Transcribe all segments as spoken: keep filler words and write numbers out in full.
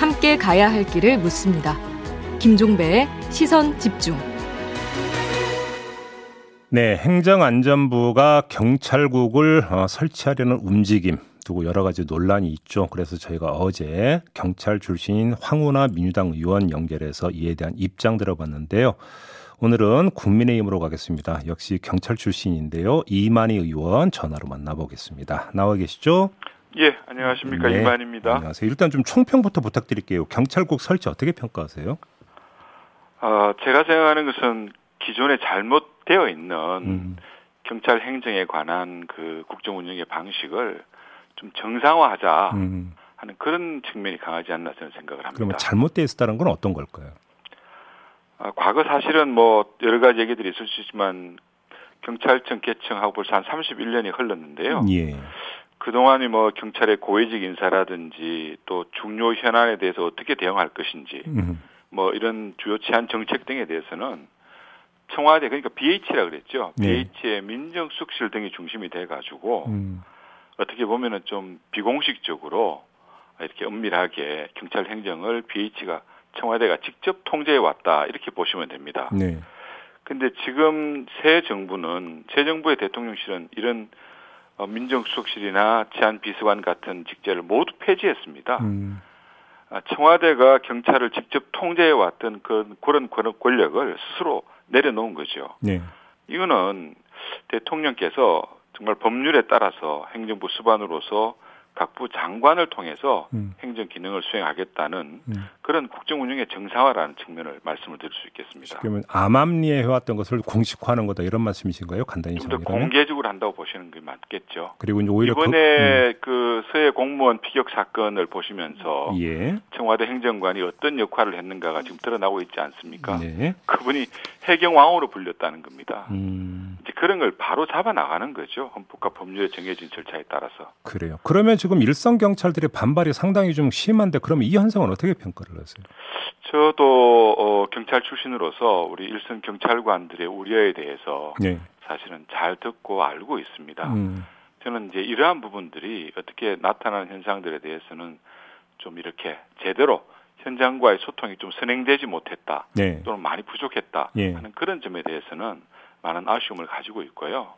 함께 가야 할 길을 묻습니다. 김종배의 시선 집중. 네, 행정안전부가 경찰국을 어, 설치하려는 움직임 두고 여러 가지 논란이 있죠. 그래서 저희가 어제 경찰 출신인 황운하 민주당 의원 연결해서 이에 대한 입장 들어봤는데요. 오늘은 국민의힘으로 가겠습니다. 역시 경찰 출신인데요. 이만희 의원 전화로 만나보겠습니다. 나와 계시죠? 예, 안녕하십니까. 네, 이만희입니다. 안녕하세요. 일단 좀 총평부터 부탁드릴게요. 경찰국 설치 어떻게 평가하세요? 아, 제가 생각하는 것은 기존에 잘못되어 있는 음. 경찰 행정에 관한 그 국정 운영의 방식을 좀 정상화하자 음. 하는 그런 측면이 강하지 않나 저는 생각을 합니다. 그러면 잘못되어 있었다는 건 어떤 걸까요? 아, 과거 사실은 뭐 여러 가지 얘기들이 있을 수 있지만 경찰청 개청하고 벌써 한 삼십일 년이 흘렀는데요. 예. 그동안이 뭐 경찰의 고위직 인사라든지 또 중요 현안에 대해서 어떻게 대응할 것인지 음. 뭐 이런 주요 치안 정책 등에 대해서는 청와대, 그러니까 비에이치라 그랬죠. 네. 비에이치의 민정수석실 등이 중심이 돼가지고 음. 어떻게 보면은 좀 비공식적으로 이렇게 엄밀하게 경찰 행정을 비에이치가 청와대가 직접 통제해 왔다 이렇게 보시면 됩니다. 네. 근데 지금 새 정부는 새 정부의 대통령실은 이런 어, 민정수석실이나 치안비서관 같은 직제를 모두 폐지했습니다. 음. 아, 청와대가 경찰을 직접 통제해왔던 그, 그런 권력을 스스로 내려놓은 거죠. 네. 이거는 대통령께서 정말 법률에 따라서 행정부 수반으로서 각부 장관을 통해서 음. 행정 기능을 수행하겠다는 음. 그런 국정 운영의 정상화라는 측면을 말씀을 드릴 수 있겠습니다. 그러면 암암리에 해왔던 것을 공식화하는 거다 이런 말씀이신가요? 간단히 좀 더 공개적으로 한다고 보시는 게 맞겠죠. 그리고 이제 오히려 이번에 그, 음. 그 서해 공무원 피격 사건을 보시면서 예. 청와대 행정관이 어떤 역할을 했는가가 지금 드러나고 있지 않습니까? 네. 그분이 해경왕으로 불렸다는 겁니다. 음. 이제 그런 걸 바로 잡아 나가는 거죠. 헌법과 법률에 정해진 절차에 따라서. 그래요. 그러면 지금 일선 경찰들의 반발이 상당히 좀 심한데 그러면 이 현상은 어떻게 평가를 하세요? 저도 어, 경찰 출신으로서 우리 일선 경찰관들의 우려에 대해서 네. 사실은 잘 듣고 알고 있습니다. 음. 저는 이제 이러한 부분들이 어떻게 나타나는 현상들에 대해서는 좀 이렇게 제대로 현장과의 소통이 좀 선행되지 못했다 네. 또는 많이 부족했다 네. 하는 그런 점에 대해서는 많은 아쉬움을 가지고 있고요.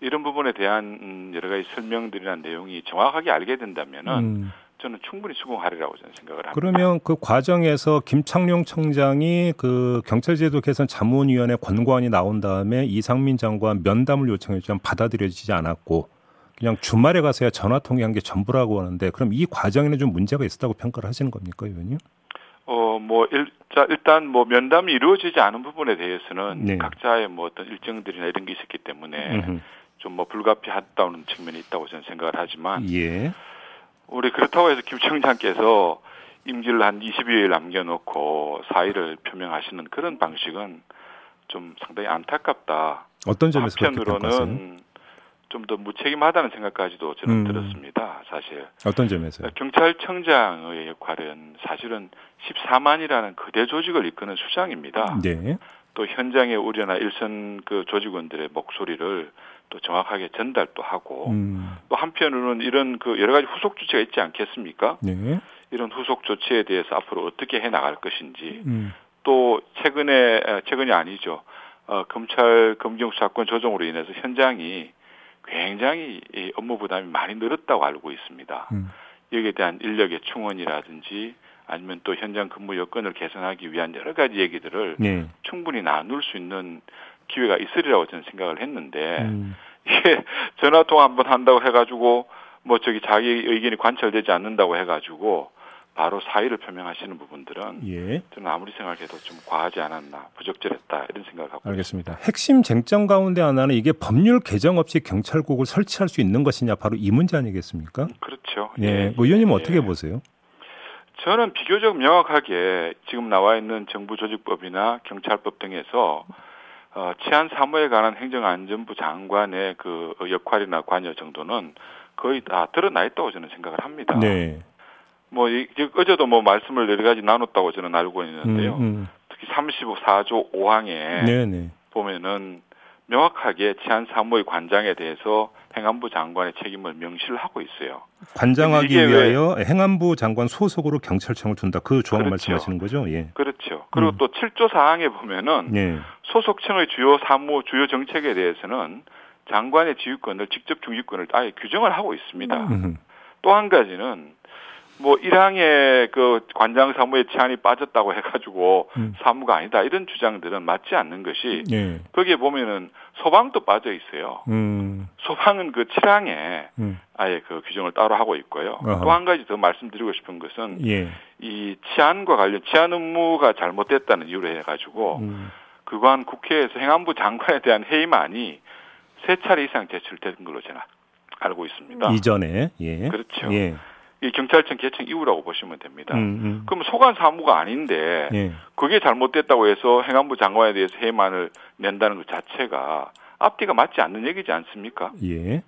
이런 부분에 대한 여러 가지 설명들이나 내용이 정확하게 알게 된다면은 음. 저는 충분히 수긍하리라고 저는 생각을 합니다. 그러면 그 과정에서 김창룡 청장이 그 경찰제도 개선 자문위원회 권고안이 나온 다음에 이상민 장관 면담을 요청했지만 받아들여지지 않았고 그냥 주말에 가서야 전화 통화한 게 전부라고 하는데 그럼 이 과정에는 좀 문제가 있었다고 평가를 하시는 겁니까, 의원님? 어, 뭐 일, 자, 일단 뭐 면담이 이루어지지 않은 부분에 대해서는 네. 각자의 뭐 어떤 일정들이나 이런 게 있었기 때문에. 음흠. 좀 뭐 불가피하다는 측면이 있다고 저는 생각을 하지만 예. 우리 그렇다고 해서 김 청장께서 임기를 한 이십여 일 남겨놓고 사의를 표명하시는 그런 방식은 좀 상당히 안타깝다. 어떤 점에서 그렇게 평가하세요? 한편으로는 좀 더 무책임하다는 생각까지도 저는 음. 들었습니다. 사실. 어떤 점에서요? 경찰청장의 역할은 사실은 십사만이라는 거대 조직을 이끄는 수장입니다. 네. 또 현장의 우려나 일선 그 조직원들의 목소리를 또 정확하게 전달도 하고 음. 또 한편으로는 이런 그 여러 가지 후속 조치가 있지 않겠습니까? 네. 이런 후속 조치에 대해서 앞으로 어떻게 해 나갈 것인지 음. 또 최근에 최근이 아니죠. 어, 검찰 검경 수사권 조정으로 인해서 현장이 굉장히 이 업무 부담이 많이 늘었다고 알고 있습니다. 음. 여기에 대한 인력의 충원이라든지 아니면 또 현장 근무 여건을 개선하기 위한 여러 가지 얘기들을 네. 충분히 나눌 수 있는 기회가 있으리라고 저는 생각을 했는데 음. 이게 전화 통화 한번 한다고 해가지고 뭐 저기 자기 의견이 관철되지 않는다고 해가지고 바로 사의를 표명하시는 부분들은 예. 저는 아무리 생각해도 좀 과하지 않았나 부적절했다 이런 생각을 갖고 알겠습니다. 있습니다. 핵심 쟁점 가운데 하나는 이게 법률 개정 없이 경찰국을 설치할 수 있는 것이냐 바로 이 문제 아니겠습니까? 그렇죠. 예. 예. 뭐 의원님은 예. 어떻게 보세요? 저는 비교적 명확하게 지금 나와 있는 정부 조직법이나 경찰법 등에서 어, 치안 사무에 관한 행정안전부 장관의 그 역할이나 관여 정도는 거의 다 드러나 있다고 저는 생각을 합니다. 네. 뭐, 이, 어제도 뭐 말씀을 여러 가지 나눴다고 저는 알고 있는데요. 음, 음. 특히 삼십사조 오항에 네, 네. 보면은 명확하게 치안 사무의 관장에 대해서 행안부 장관의 책임을 명시를 하고 있어요. 관장하기 위하여 왜... 행안부 장관 소속으로 경찰청을 둔다. 그 조항 그렇죠. 말씀하시는 거죠? 예. 그렇죠. 그리고 음. 또 칠 조 사항에 보면은 예. 소속청의 주요 사무, 주요 정책에 대해서는 장관의 지휘권을 직접 중립권을 아예 규정을 하고 있습니다. 음. 또 한 가지는 뭐 일 항에 그 관장 사무의 치안이 빠졌다고 해가지고 음. 사무가 아니다 이런 주장들은 맞지 않는 것이 예. 거기에 보면은 소방도 빠져 있어요. 음. 소방은 그 칠 항에 음. 아예 그 규정을 따로 하고 있고요. 또 한 가지 더 말씀드리고 싶은 것은 예. 이 치안과 관련 치안 업무가 잘못됐다는 이유로 해가지고 음. 그간 국회에서 행안부 장관에 대한 해임안이 세 차례 이상 제출된 걸로 제가 알고 있습니다. 이전에 예. 그렇죠. 예. 이 경찰청 개청 이후라고 보시면 됩니다. 음, 음. 그럼 소관 사무가 아닌데 예. 그게 잘못됐다고 해서 행안부 장관에 대해서 해임안을 낸다는 것 자체가 앞뒤가 맞지 않는 얘기지 않습니까? 예.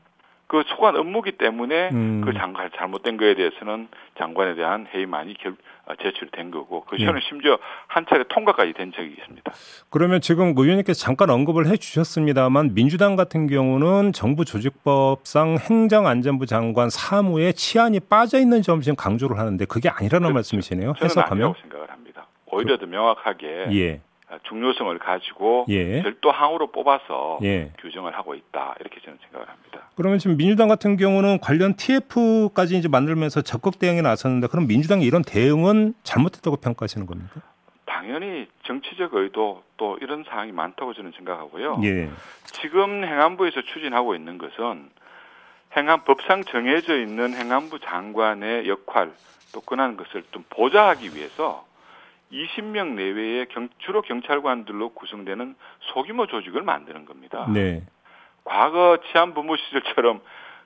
그 소관 업무기 때문에 음. 그 장관 잘못된 거에 대해서는 장관에 대한 해임안이 결, 제출된 거고 그 시는 예. 심지어 한 차례 통과까지 된 적이 있습니다. 그러면 지금 의원님께서 잠깐 언급을 해주셨습니다만 민주당 같은 경우는 정부 조직법상 행정안전부 장관 사무에 치안이 빠져 있는 점을 지금 강조를 하는데 그게 아니라는 그렇죠. 말씀이시네요. 저는 해석하면? 아니라고 생각을 합니다. 오히려 그, 더 명확하게. 예. 중요성을 가지고 예. 별도 항으로 뽑아서 예. 규정을 하고 있다 이렇게 저는 생각을 합니다. 그러면 지금 민주당 같은 경우는 관련 티에프까지 이제 만들면서 적극 대응에 나섰는데 그럼 민주당이 이런 대응은 잘못됐다고 평가하시는 겁니까? 당연히 정치적 의도 또 이런 사항이 많다고 저는 생각하고요. 예. 지금 행안부에서 추진하고 있는 것은 행안 법상 정해져 있는 행안부 장관의 역할 또 권한 것을 좀 보좌하기 위해서. 이십 명 내외의 경, 주로 경찰관들로 구성되는 소규모 조직을 만드는 겁니다. 네. 과거 치안본부 시절처럼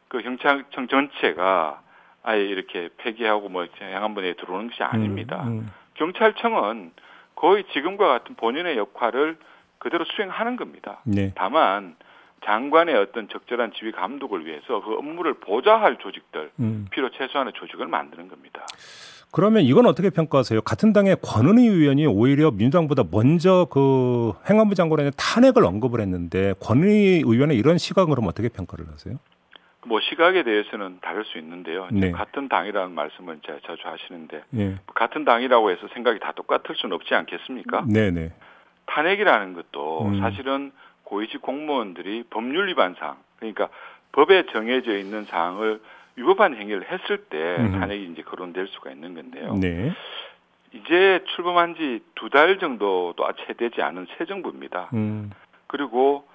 그 경찰청 전체가 아예 이렇게 폐기하고 뭐 행안부 내에 들어오는 것이 아닙니다. 음, 음. 경찰청은 거의 지금과 같은 본연의 역할을 그대로 수행하는 겁니다. 네. 다만 장관의 어떤 적절한 지휘 감독을 위해서 그 업무를 보좌할 조직들, 음. 필요 최소한의 조직을 만드는 겁니다. 그러면 이건 어떻게 평가하세요? 같은 당의 권은희 의원이 오히려 민주당보다 먼저 그 행안부 장관의 탄핵을 언급을 했는데 권은희 의원의 이런 시각을 그럼 어떻게 평가를 하세요? 뭐 시각에 대해서는 다를 수 있는데요. 네. 같은 당이라는 말씀을 제가 자주 하시는데 네. 같은 당이라고 해서 생각이 다 똑같을 수는 없지 않겠습니까? 네네. 탄핵이라는 것도 음. 사실은 고위직 공무원들이 법률 위반 사항, 그러니까 법에 정해져 있는 사항을 위법한 행위를 했을 때 탄핵이 이제 거론될 수가 있는 건데요. 네. 이제 출범한 지 두 달 정도도 채 되지 않은 새 정부입니다. 음. 그리고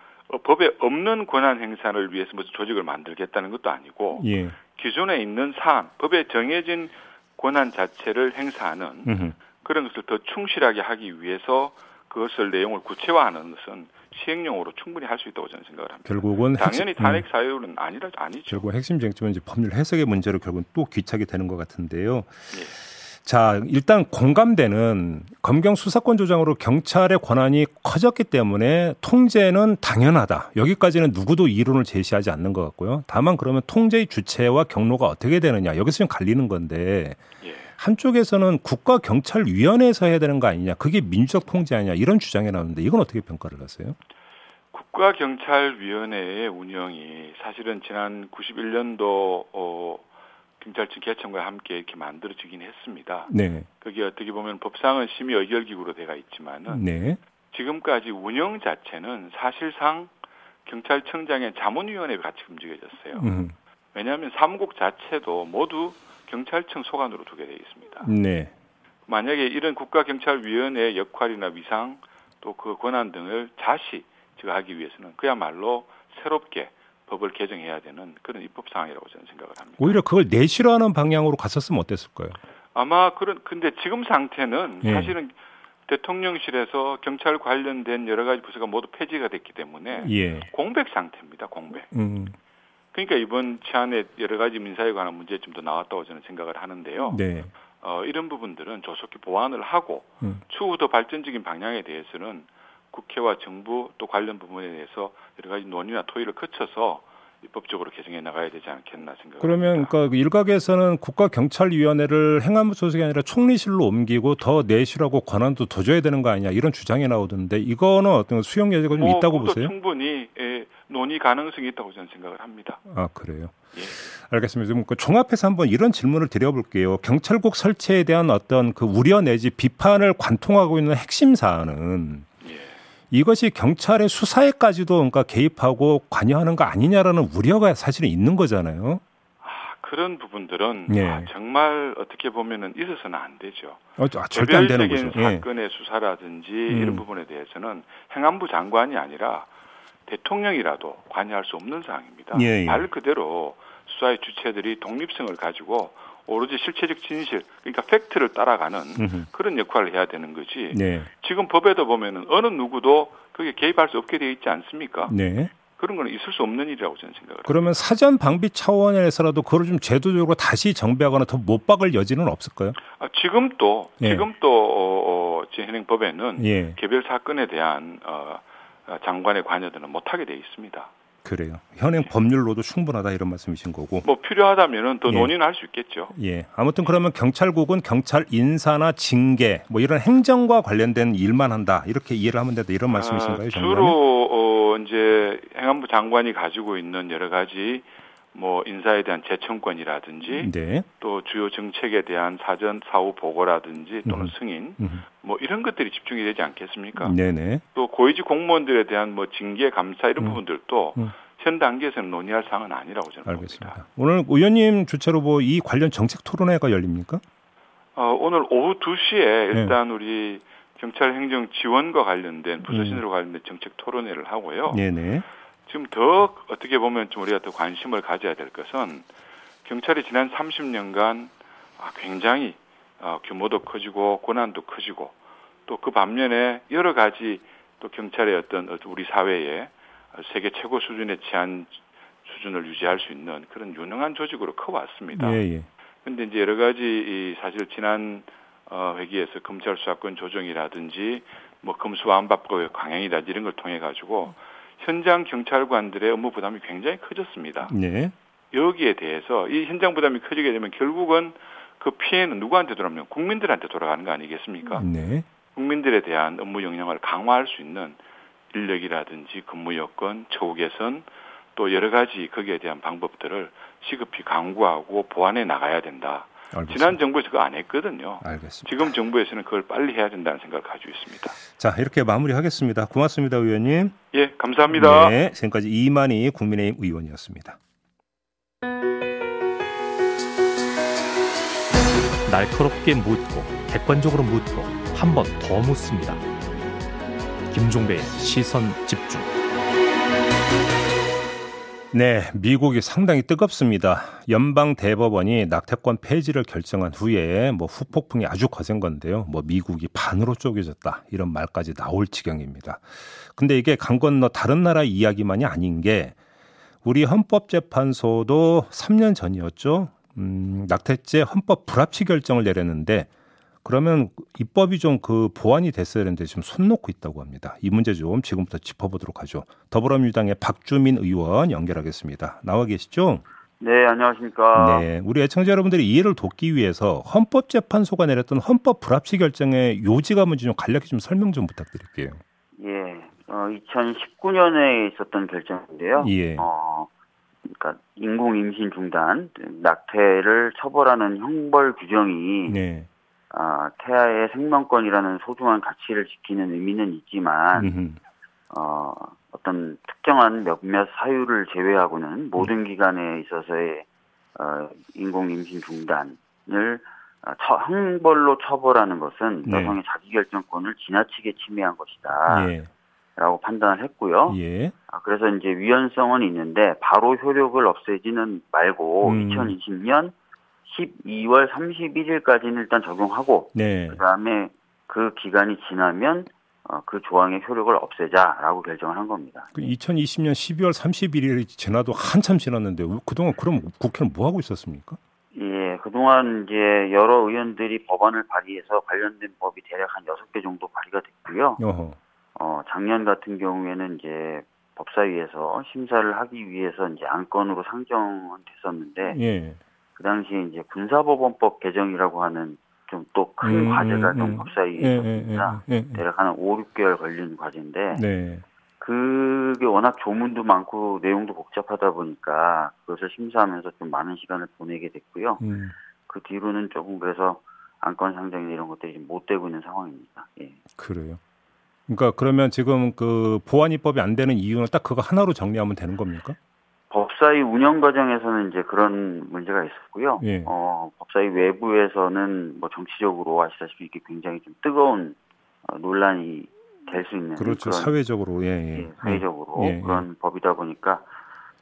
법에 없는 권한 행사를 위해서 무슨 조직을 만들겠다는 것도 아니고 예. 기존에 있는 사항, 법에 정해진 권한 자체를 행사하는 음흠. 그런 것을 더 충실하게 하기 위해서 그것을 내용을 구체화하는 것은 시행령으로 충분히 할 수 있다고 저는 생각을 합니다. 결국은 당연히 핵심, 탄핵 사유는 아니라 아니죠. 결국 핵심 쟁점은 이제 법률 해석의 문제로 결국 또 귀착이 되는 것 같은데요. 예. 자, 일단 공감대는 검경 수사권 조장으로 경찰의 권한이 커졌기 때문에 통제는 당연하다. 여기까지는 누구도 이론을 제시하지 않는 것 같고요. 다만 그러면 통제의 주체와 경로가 어떻게 되느냐 여기서 좀 갈리는 건데. 예. 한쪽에서는 국가경찰위원회에서 해야 되는 거 아니냐, 그게 민주적 통제 아니냐 이런 주장이 나오는데 이건 어떻게 평가를 하세요? 국가경찰위원회의 운영이 사실은 지난 구십일 년도 어, 경찰청 개청과 함께 이렇게 만들어지긴 했습니다. 네. 그게 어떻게 보면 법상은 심의 의결기구로 돼가 있지만은 네. 지금까지 운영 자체는 사실상 경찰청장의 자문위원회가 같이 움직여졌어요. 음. 왜냐하면 삼국 자체도 모두 경찰청 소관으로 두게 되어 있습니다. 네. 만약에 이런 국가경찰위원회의 역할이나 위상 또 그 권한 등을 자시 하기 위해서는 그야말로 새롭게 법을 개정해야 되는 그런 입법 사항이라고 저는 생각을 합니다. 오히려 그걸 내실화하는 방향으로 갔었으면 어땠을까요? 아마 그런 근데 지금 상태는 네. 사실은 대통령실에서 경찰 관련된 여러 가지 부서가 모두 폐지가 됐기 때문에 예. 공백 상태입니다. 공백. 음. 그러니까 이번 치안에 여러 가지 민사에 관한 문제점도 나왔다고 저는 생각을 하는데요. 네. 어, 이런 부분들은 조속히 보완을 하고 음. 추후 더 발전적인 방향에 대해서는 국회와 정부 또 관련 부분에 대해서 여러 가지 논의나 토의를 거쳐서 입법적으로 개정해 나가야 되지 않겠나 생각합니다. 그러면 그러니까 일각에서는 국가경찰위원회를 행안부 소속이 아니라 총리실로 옮기고 더 내실하고 권한도 더 줘야 되는 거 아니냐 이런 주장이 나오던데 이거는 어떤 수용 여지가 좀 뭐, 있다고 보세요? 충분히 예, 논의 가능성이 있다고 저는 생각을 합니다. 아, 그래요? 예. 알겠습니다. 좀 그 종합해서 한번 이런 질문을 드려볼게요. 경찰국 설치에 대한 어떤 그 우려 내지 비판을 관통하고 있는 핵심 사안은 예. 이것이 경찰의 수사에까지도 그러니까 개입하고 관여하는 거 아니냐라는 우려가 사실은 있는 거잖아요. 그런 부분들은 예. 아, 정말 어떻게 보면은 있어서는 안 되죠. 어, 아, 절대 안 되는 거죠. 사건의 예. 수사라든지 음. 이런 부분에 대해서는 행안부 장관이 아니라 대통령이라도 관여할 수 없는 사항입니다. 예, 예. 말 그대로 수사의 주체들이 독립성을 가지고 오로지 실체적 진실, 그러니까 팩트를 따라가는 음흠. 그런 역할을 해야 되는 거지. 예. 지금 법에도 보면은 어느 누구도 거기에 개입할 수 없게 되어 있지 않습니까? 네. 그런 건 있을 수 없는 일이라고 저는 생각을 합니다. 그러면 사전 방비 차원에서라도 그걸 좀 제도적으로 다시 정비하거나 더 못 박을 여지는 없을까요? 아, 지금 또, 예. 지금 또, 어, 어, 현행법에는 예. 개별 사건에 대한 어, 장관의 관여들은 못하게 되어 있습니다. 그래요. 현행 예. 법률로도 충분하다 이런 말씀이신 거고. 뭐 필요하다면은 더 예. 논의는 할 수 있겠죠. 예. 아무튼 그러면 경찰국은 경찰 인사나 징계 뭐 이런 행정과 관련된 일만 한다 이렇게 이해를 하면 된다 이런 말씀이신가요? 아, 주로 어, 이제 행안부 장관이 가지고 있는 여러 가지 뭐 인사에 대한 재청권이라든지 네. 또 주요 정책에 대한 사전 사후 보고라든지 또는 음. 승인 음. 뭐 이런 것들이 집중이 되지 않겠습니까? 네네. 또 고위직 공무원들에 대한 뭐 징계 감사 이런 음. 부분들도 음. 현 단계에서는 논의할 사항은 아니라고 저는 알겠습니다. 봅니다. 오늘 의원님 주최로 뭐 이 관련 정책 토론회가 열립니까? 어, 오늘 오후 두 시에 일단 네. 우리 경찰 행정 지원과 관련된 부서진으로 음. 관련된 정책 토론회를 하고요. 네네. 지금 더 어떻게 보면 좀 우리가 더 관심을 가져야 될 것은 경찰이 지난 삼십 년간 굉장히 규모도 커지고 권한도 커지고 또 그 반면에 여러 가지 또 경찰의 어떤 우리 사회에 세계 최고 수준의 치안 수준을 유지할 수 있는 그런 유능한 조직으로 커왔습니다. 그런데 예, 예. 이제 여러 가지 사실 지난 회기에서 검찰 수사권 조정이라든지 뭐 검수완박법의 강행이라든지 이런 걸 통해 가지고 현장 경찰관들의 업무 부담이 굉장히 커졌습니다. 네. 여기에 대해서 이 현장 부담이 커지게 되면 결국은 그 피해는 누구한테 돌아가면 국민들한테 돌아가는 거 아니겠습니까? 네. 국민들에 대한 업무 역량을 강화할 수 있는 인력이라든지 근무 여건, 처우 개선, 또 여러 가지 거기에 대한 방법들을 시급히 강구하고 보완해 나가야 된다. 알겠습니다. 지난 정부에서 그거 안 했거든요. 알겠습니다. 지금 정부에서는 그걸 빨리 해야 된다는 생각을 가지고 있습니다. 자, 이렇게 마무리하겠습니다. 고맙습니다, 의원님. 예, 감사합니다. 네, 지금까지 이만희 국민의힘 의원이었습니다. 날카롭게 묻고 객관적으로 묻고 한 번 더 묻습니다. 김종배의 시선 집중. 네, 미국이 상당히 뜨겁습니다. 연방 대법원이 낙태권 폐지를 결정한 후에 뭐 후폭풍이 아주 거센 건데요. 뭐 미국이 반으로 쪼개졌다 이런 말까지 나올 지경입니다. 근데 이게 강 건너 다른 나라 이야기만이 아닌 게 우리 헌법재판소도 삼 년 전이었죠. 음, 낙태죄 헌법 불합치 결정을 내렸는데 그러면 입법이 좀 그 보완이 됐어야 했는데 지금 손 놓고 있다고 합니다. 이 문제 좀 지금부터 짚어보도록 하죠. 더불어민주당의 박주민 의원 연결하겠습니다. 나와 계시죠? 네, 안녕하십니까. 네, 우리 애청자 여러분들이 이해를 돕기 위해서 헌법재판소가 내렸던 헌법 불합치 결정의 요지가 뭔지 좀 간략히 좀 설명 좀 부탁드릴게요. 예, 어, 이천십구 년에 있었던 결정인데요. 예. 어, 그러니까 인공임신 중단, 낙태를 처벌하는 형벌 규정이 네. 아, 태아의 생명권이라는 소중한 가치를 지키는 의미는 있지만 음흠. 어, 어떤 특정한 몇몇 사유를 제외하고는 모든 음. 기간에 있어서의 어, 인공임신 중단을 어, 처, 형벌로 처벌하는 것은 네. 여성의 자기결정권을 지나치게 침해한 것이다 예. 라고 판단을 했고요. 예. 아, 그래서 이제 위헌성은 있는데 바로 효력을 없애지는 말고 음. 이천이십 년 십이월 삼십일일까지는 일단 적용하고 네. 그다음에 그 기간이 지나면 그 조항의 효력을 없애자라고 결정을 한 겁니다. 이천이십 년 십이월 삼십일일이 지나도 한참 지났는데 그동안 그럼 국회는 뭐 하고 있었습니까? 예, 그동안 이제 여러 의원들이 법안을 발의해서 관련된 법이 대략 한 여섯 개 정도 발의가 됐고요. 어허. 어, 작년 같은 경우에는 이제 법사위에서 심사를 하기 위해서 이제 안건으로 상정은 됐었는데 예. 그 당시에 이제 군사법원법 개정이라고 하는 좀 또 큰 음, 과제가 음, 좀 법사위에 있었습니다. 예, 예, 예, 예, 예. 대략 한 오륙 개월 걸린 과제인데 네. 그게 워낙 조문도 많고 내용도 복잡하다 보니까 그것을 심사하면서 좀 많은 시간을 보내게 됐고요. 음. 그 뒤로는 조금 그래서 안건 상정이나 이런 것들이 지금 못 되고 있는 상황입니다. 예. 그래요. 그러니까 그러면 지금 그 보완 입법이 안 되는 이유는 딱 그거 하나로 정리하면 되는 겁니까? 법사위 운영 과정에서는 이제 그런 문제가 있었고요. 예. 어, 법사위 외부에서는 뭐 정치적으로 아시다시피 이게 굉장히 좀 뜨거운 논란이 될 수 있는 그렇죠. 그런, 사회적으로 예, 예. 예 사회적으로 예, 예. 그런 법이다 보니까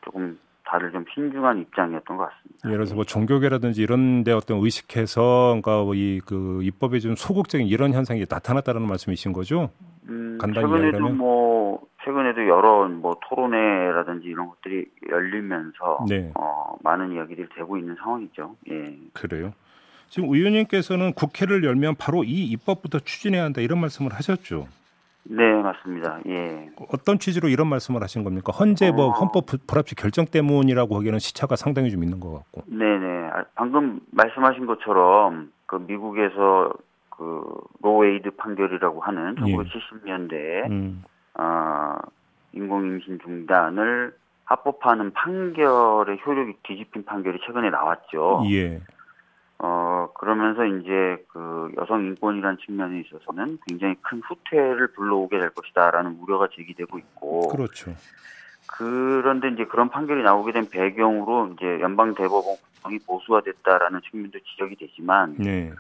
조금 다들 좀 신중한 입장이었던 것 같습니다. 예를 들어서 뭐 종교계라든지 이런데 어떤 의식해서 그러니까 이 그 입법에 좀 소극적인 이런 현상이 나타났다는 말씀이신 거죠? 음, 간단히 최근에도 이야기하면? 뭐 최근에도 여러 뭐 토론회라든지 이런 것들이 열리면서 네. 어, 많은 이야기들이 되고 있는 상황이죠. 예. 그래요. 지금 의원님께서는 국회를 열면 바로 이 입법부터 추진해야 한다 이런 말씀을 하셨죠. 네, 맞습니다. 예. 어떤 취지로 이런 말씀을 하신 겁니까? 헌재법, 어... 헌법 불합치 결정 때문이라고 하기에는 시차가 상당히 좀 있는 것 같고. 네, 네. 방금 말씀하신 것처럼 그 미국에서 그 로웨이드 판결이라고 하는 천구백칠십 년대에 예. 음. 어, 인공임신 중단을 합법화하는 판결의 효력이 뒤집힌 판결이 최근에 나왔죠. 예. 어, 그러면서 이제 그 여성 인권이라는 측면에 있어서는 굉장히 큰 후퇴를 불러오게 될 것이다라는 우려가 제기되고 있고. 그렇죠. 그런데 이제 그런 판결이 나오게 된 배경으로 이제 연방 대법원 구성이 보수화됐다라는 측면도 지적이 되지만. 네.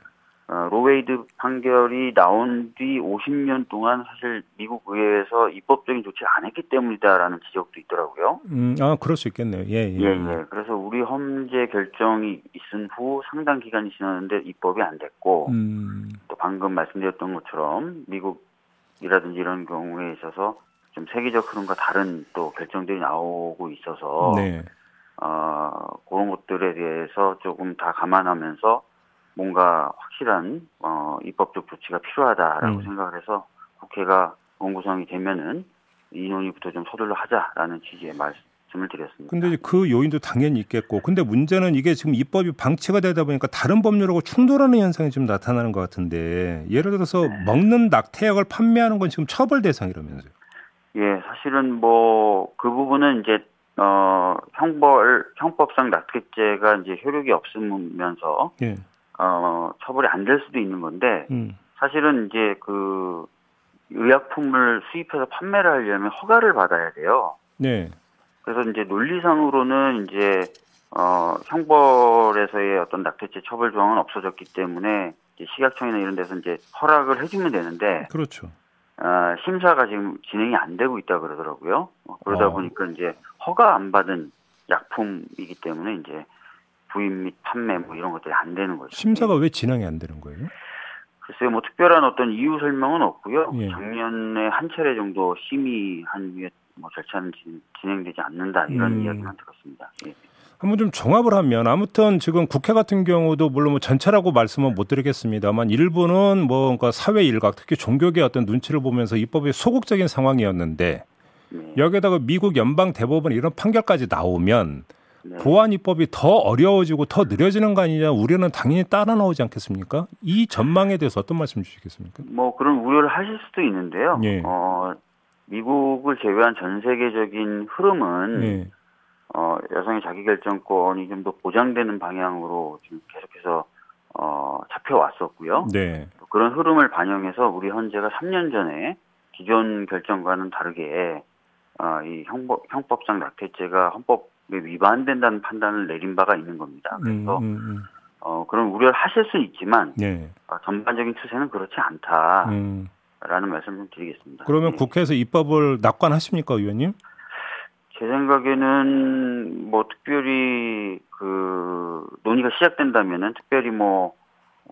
어, 로웨이드 판결이 나온 뒤 오십 년 동안 사실 미국 의회에서 입법적인 조치를 안 했기 때문이다라는 지적도 있더라고요. 음, 아, 그럴 수 있겠네요. 예, 예. 예, 예. 그래서 우리 헌재 결정이 있은 후 상당 기간이 지났는데 입법이 안 됐고, 음. 또 방금 말씀드렸던 것처럼 미국이라든지 이런 경우에 있어서 좀 세계적 흐름과 다른 또 결정들이 나오고 있어서, 네. 어, 그런 것들에 대해서 조금 다 감안하면서 뭔가 확실한 어, 입법적 조치가 필요하다라고 음. 생각을 해서 국회가 원구성이 되면은 인원위부터 좀 서둘러 하자라는 취지의 말씀을 드렸습니다. 근데 그 요인도 당연히 있겠고, 근데 문제는 이게 지금 입법이 방치가 되다 보니까 다른 법률하고 충돌하는 현상이 좀 나타나는 것 같은데, 예를 들어서 네. 먹는 낙태약을 판매하는 건 지금 처벌 대상이라면서요? 예, 사실은 뭐 그 부분은 이제 어, 형벌 형법상 낙태죄가 이제 효력이 없으면서. 예. 어, 처벌이 안 될 수도 있는 건데, 음. 사실은 이제 그 의약품을 수입해서 판매를 하려면 허가를 받아야 돼요. 네. 그래서 이제 논리상으로는 이제, 어, 형벌에서의 어떤 낙태죄 처벌 조항은 없어졌기 때문에, 이제 식약청이나 이런 데서 이제 허락을 해주면 되는데, 그렇죠. 어, 심사가 지금 진행이 안 되고 있다 그러더라고요. 그러다 어. 보니까 이제 허가 안 받은 약품이기 때문에 이제, 구입 및 판매 뭐 이런 것들이 안 되는 거죠. 심사가 왜 진행이 안 되는 거예요? 글쎄요, 뭐 특별한 어떤 이유 설명은 없고요. 예. 작년에 한 차례 정도 심의한 후에 뭐 절차는 진행되지 않는다 이런 음. 이야기만 들었습니다. 예. 한번 좀 종합을 하면 아무튼 지금 국회 같은 경우도 물론 뭐 전체라고 말씀은 못 드리겠습니다만 일부는 뭐 그러니까 사회 일각 특히 종교계 어떤 눈치를 보면서 입법이 소극적인 상황이었는데 네. 여기에다가 미국 연방 대법원 이런 판결까지 나오면. 네. 보완 입법이 더 어려워지고 더 느려지는 거 아니냐 우려는 당연히 따라 나오지 않겠습니까? 이 전망에 대해서 어떤 말씀 주시겠습니까? 뭐 그런 우려를 하실 수도 있는데요. 네. 어, 미국을 제외한 전 세계적인 흐름은 네. 어, 여성의 자기결정권이 좀 더 보장되는 방향으로 지금 계속해서 어, 잡혀왔었고요. 네. 그런 흐름을 반영해서 우리 헌재가 삼 년 전에 기존 결정과는 다르게 어, 이 형법, 형법상 낙태죄가 헌법 위반된다는 판단을 내린 바가 있는 겁니다. 그래서 음, 음. 어, 그런 우려를 하실 수 있지만 네. 어, 전반적인 추세는 그렇지 않다라는 음. 말씀을 좀 드리겠습니다. 그러면 네. 국회에서 입법을 낙관하십니까, 의원님? 제 생각에는 뭐 특별히 그 논의가 시작된다면은 특별히 뭐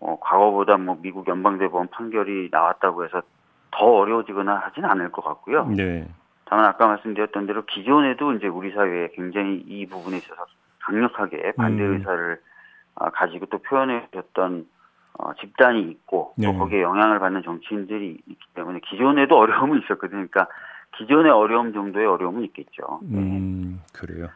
어, 과거보다 뭐 미국 연방대법원 판결이 나왔다고 해서 더 어려워지거나 하진 않을 것 같고요. 네. 다만 아까 말씀드렸던 대로 기존에도 이제 우리 사회에 굉장히 이 부분에 있어서 강력하게 반대 의사를 음. 가지고 또 표현해줬던 집단이 있고 네. 또 거기에 영향을 받는 정치인들이 있기 때문에 기존에도 어려움은 있었거든요. 그러니까 기존의 어려움 정도의 어려움은 있겠죠. 음, 네. 그래요.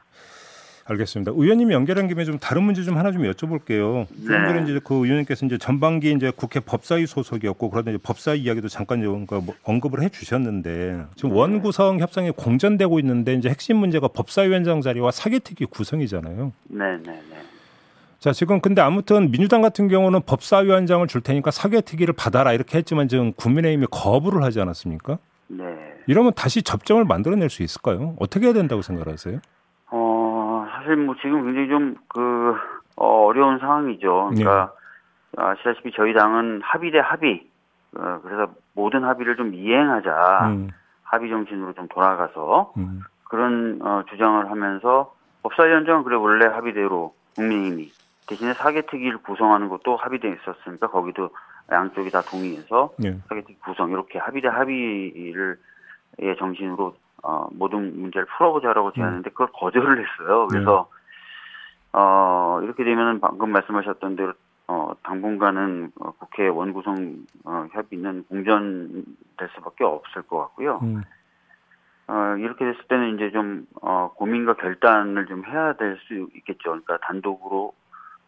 알겠습니다. 의원님이 연결한 김에 좀 다른 문제 좀 하나 좀 여쭤볼게요. 네. 좀 전에 이제 그 의원님께서 이제 전반기 이제 국회 법사위 소속이었고 그러다 이제 법사위 이야기도 잠깐 언급을 해주셨는데 지금 원 구성 협상이 공전되고 있는데 이제 핵심 문제가 법사위원장 자리와 사개특위 구성이잖아요. 네, 네, 네. 자, 지금 근데 아무튼 민주당 같은 경우는 법사위원장을 줄 테니까 사개특위를 받아라 이렇게 했지만 지금 국민의힘이 거부를 하지 않았습니까? 네. 이러면 다시 접점을 만들어낼 수 있을까요? 어떻게 해야 된다고 생각하세요? 어, 사실 뭐 지금 굉장히 좀 그 어려운 상황이죠. 그러니까 네. 아시다시피 저희 당은 합의 대 합의. 어, 그래서 모든 합의를 좀 이행하자. 음. 합의 정신으로 좀 돌아가서 음. 그런 어, 주장을 하면서 법사위원장은 그래 원래 합의대로 국민의힘이 대신에 사개특위를 구성하는 것도 합의되어 있었으니까 거기도 양쪽이 다 동의해서 네. 사개특위 구성 이렇게 합의 대 합의를 예, 정신으로 어, 모든 문제를 풀어보자라고 제안했는데 그걸 거절을 했어요. 그래서 네. 어, 이렇게 되면은 방금 말씀하셨던 대로 어, 당분간은 어, 국회 원구성 어, 협의는 공전될 수밖에 없을 것 같고요. 네. 어, 이렇게 됐을 때는 이제 좀 어, 고민과 결단을 좀 해야 될 수 있겠죠. 그러니까 단독으로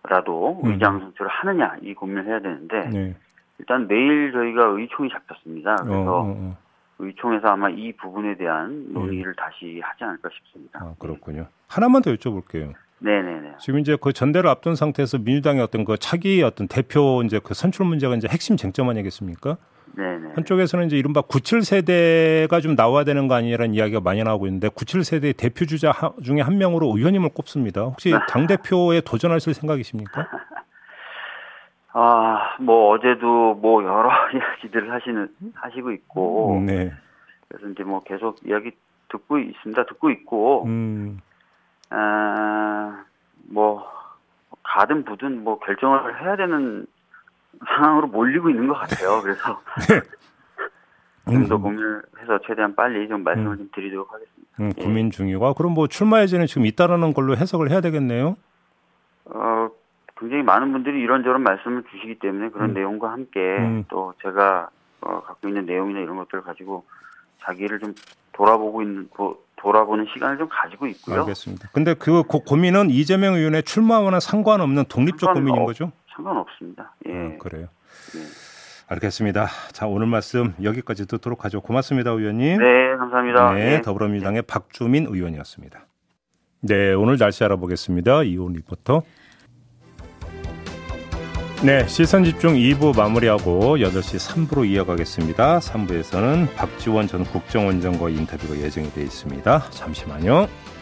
라도 음. 의장 선출을 하느냐 이 고민을 해야 되는데 네. 일단 내일 저희가 의총이 잡혔습니다. 그래서 어어. 의총에서 아마 이 부분에 대한 논의를 음. 다시 하지 않을까 싶습니다. 아, 그렇군요. 네. 하나만 더 여쭤볼게요. 네네네. 지금 이제 그 전대를 앞둔 상태에서 민주당의 어떤 그 차기 어떤 대표 이제 그 선출 문제가 이제 핵심 쟁점 아니겠습니까? 네네. 한쪽에서는 이제 이른바 구십칠 세대가 좀 나와야 되는 거 아니냐라는 이야기가 많이 나오고 있는데 구십칠 세대의 대표 주자 중에 한 명으로 의원님을 꼽습니다. 혹시 당 대표에 도전하실 생각이십니까? 아, 뭐 어제도 뭐 여러 이야기들을 하시는 하시고 있고, 네. 그래서 이제 뭐 계속 이야기 듣고 있습니다. 듣고 있고, 음. 아, 뭐 가든 부든 뭐 결정을 해야 되는. 상황으로 몰리고 있는 것 같아요. 그래서 네. 좀 더 고민을 해서 최대한 빨리 좀 말씀을 음. 좀 드리도록 하겠습니다. 음, 고민 중이고. 그럼 뭐 출마 예정이 지금 있다라는 걸로 해석을 해야 되겠네요. 어, 굉장히 많은 분들이 이런저런 말씀을 주시기 때문에 그런 음. 내용과 함께 음. 또 제가 어, 갖고 있는 내용이나 이런 것들을 가지고 자기를 좀 돌아보고 있는 도, 돌아보는 시간을 좀 가지고 있고요. 알겠습니다. 근데 그 고, 고민은 이재명 의원의 출마와는 상관없는 독립적 상관 고민인 어, 거죠? 상관없습니다. 예. 음, 그래요. 예. 알겠습니다. 자, 오늘 말씀 여기까지 듣도록 하죠. 고맙습니다, 의원님. 네, 감사합니다. 네, 예. 더불어민주당의 예. 박주민 의원이었습니다. 네, 오늘 날씨 알아보겠습니다. 이온 리포터. 네, 시선집중 이 부 마무리하고 여덟 시 삼 부로 이어가겠습니다. 삼 부에서는 박지원 전 국정원장과의 인터뷰가 예정이 되어 있습니다. 잠시만요.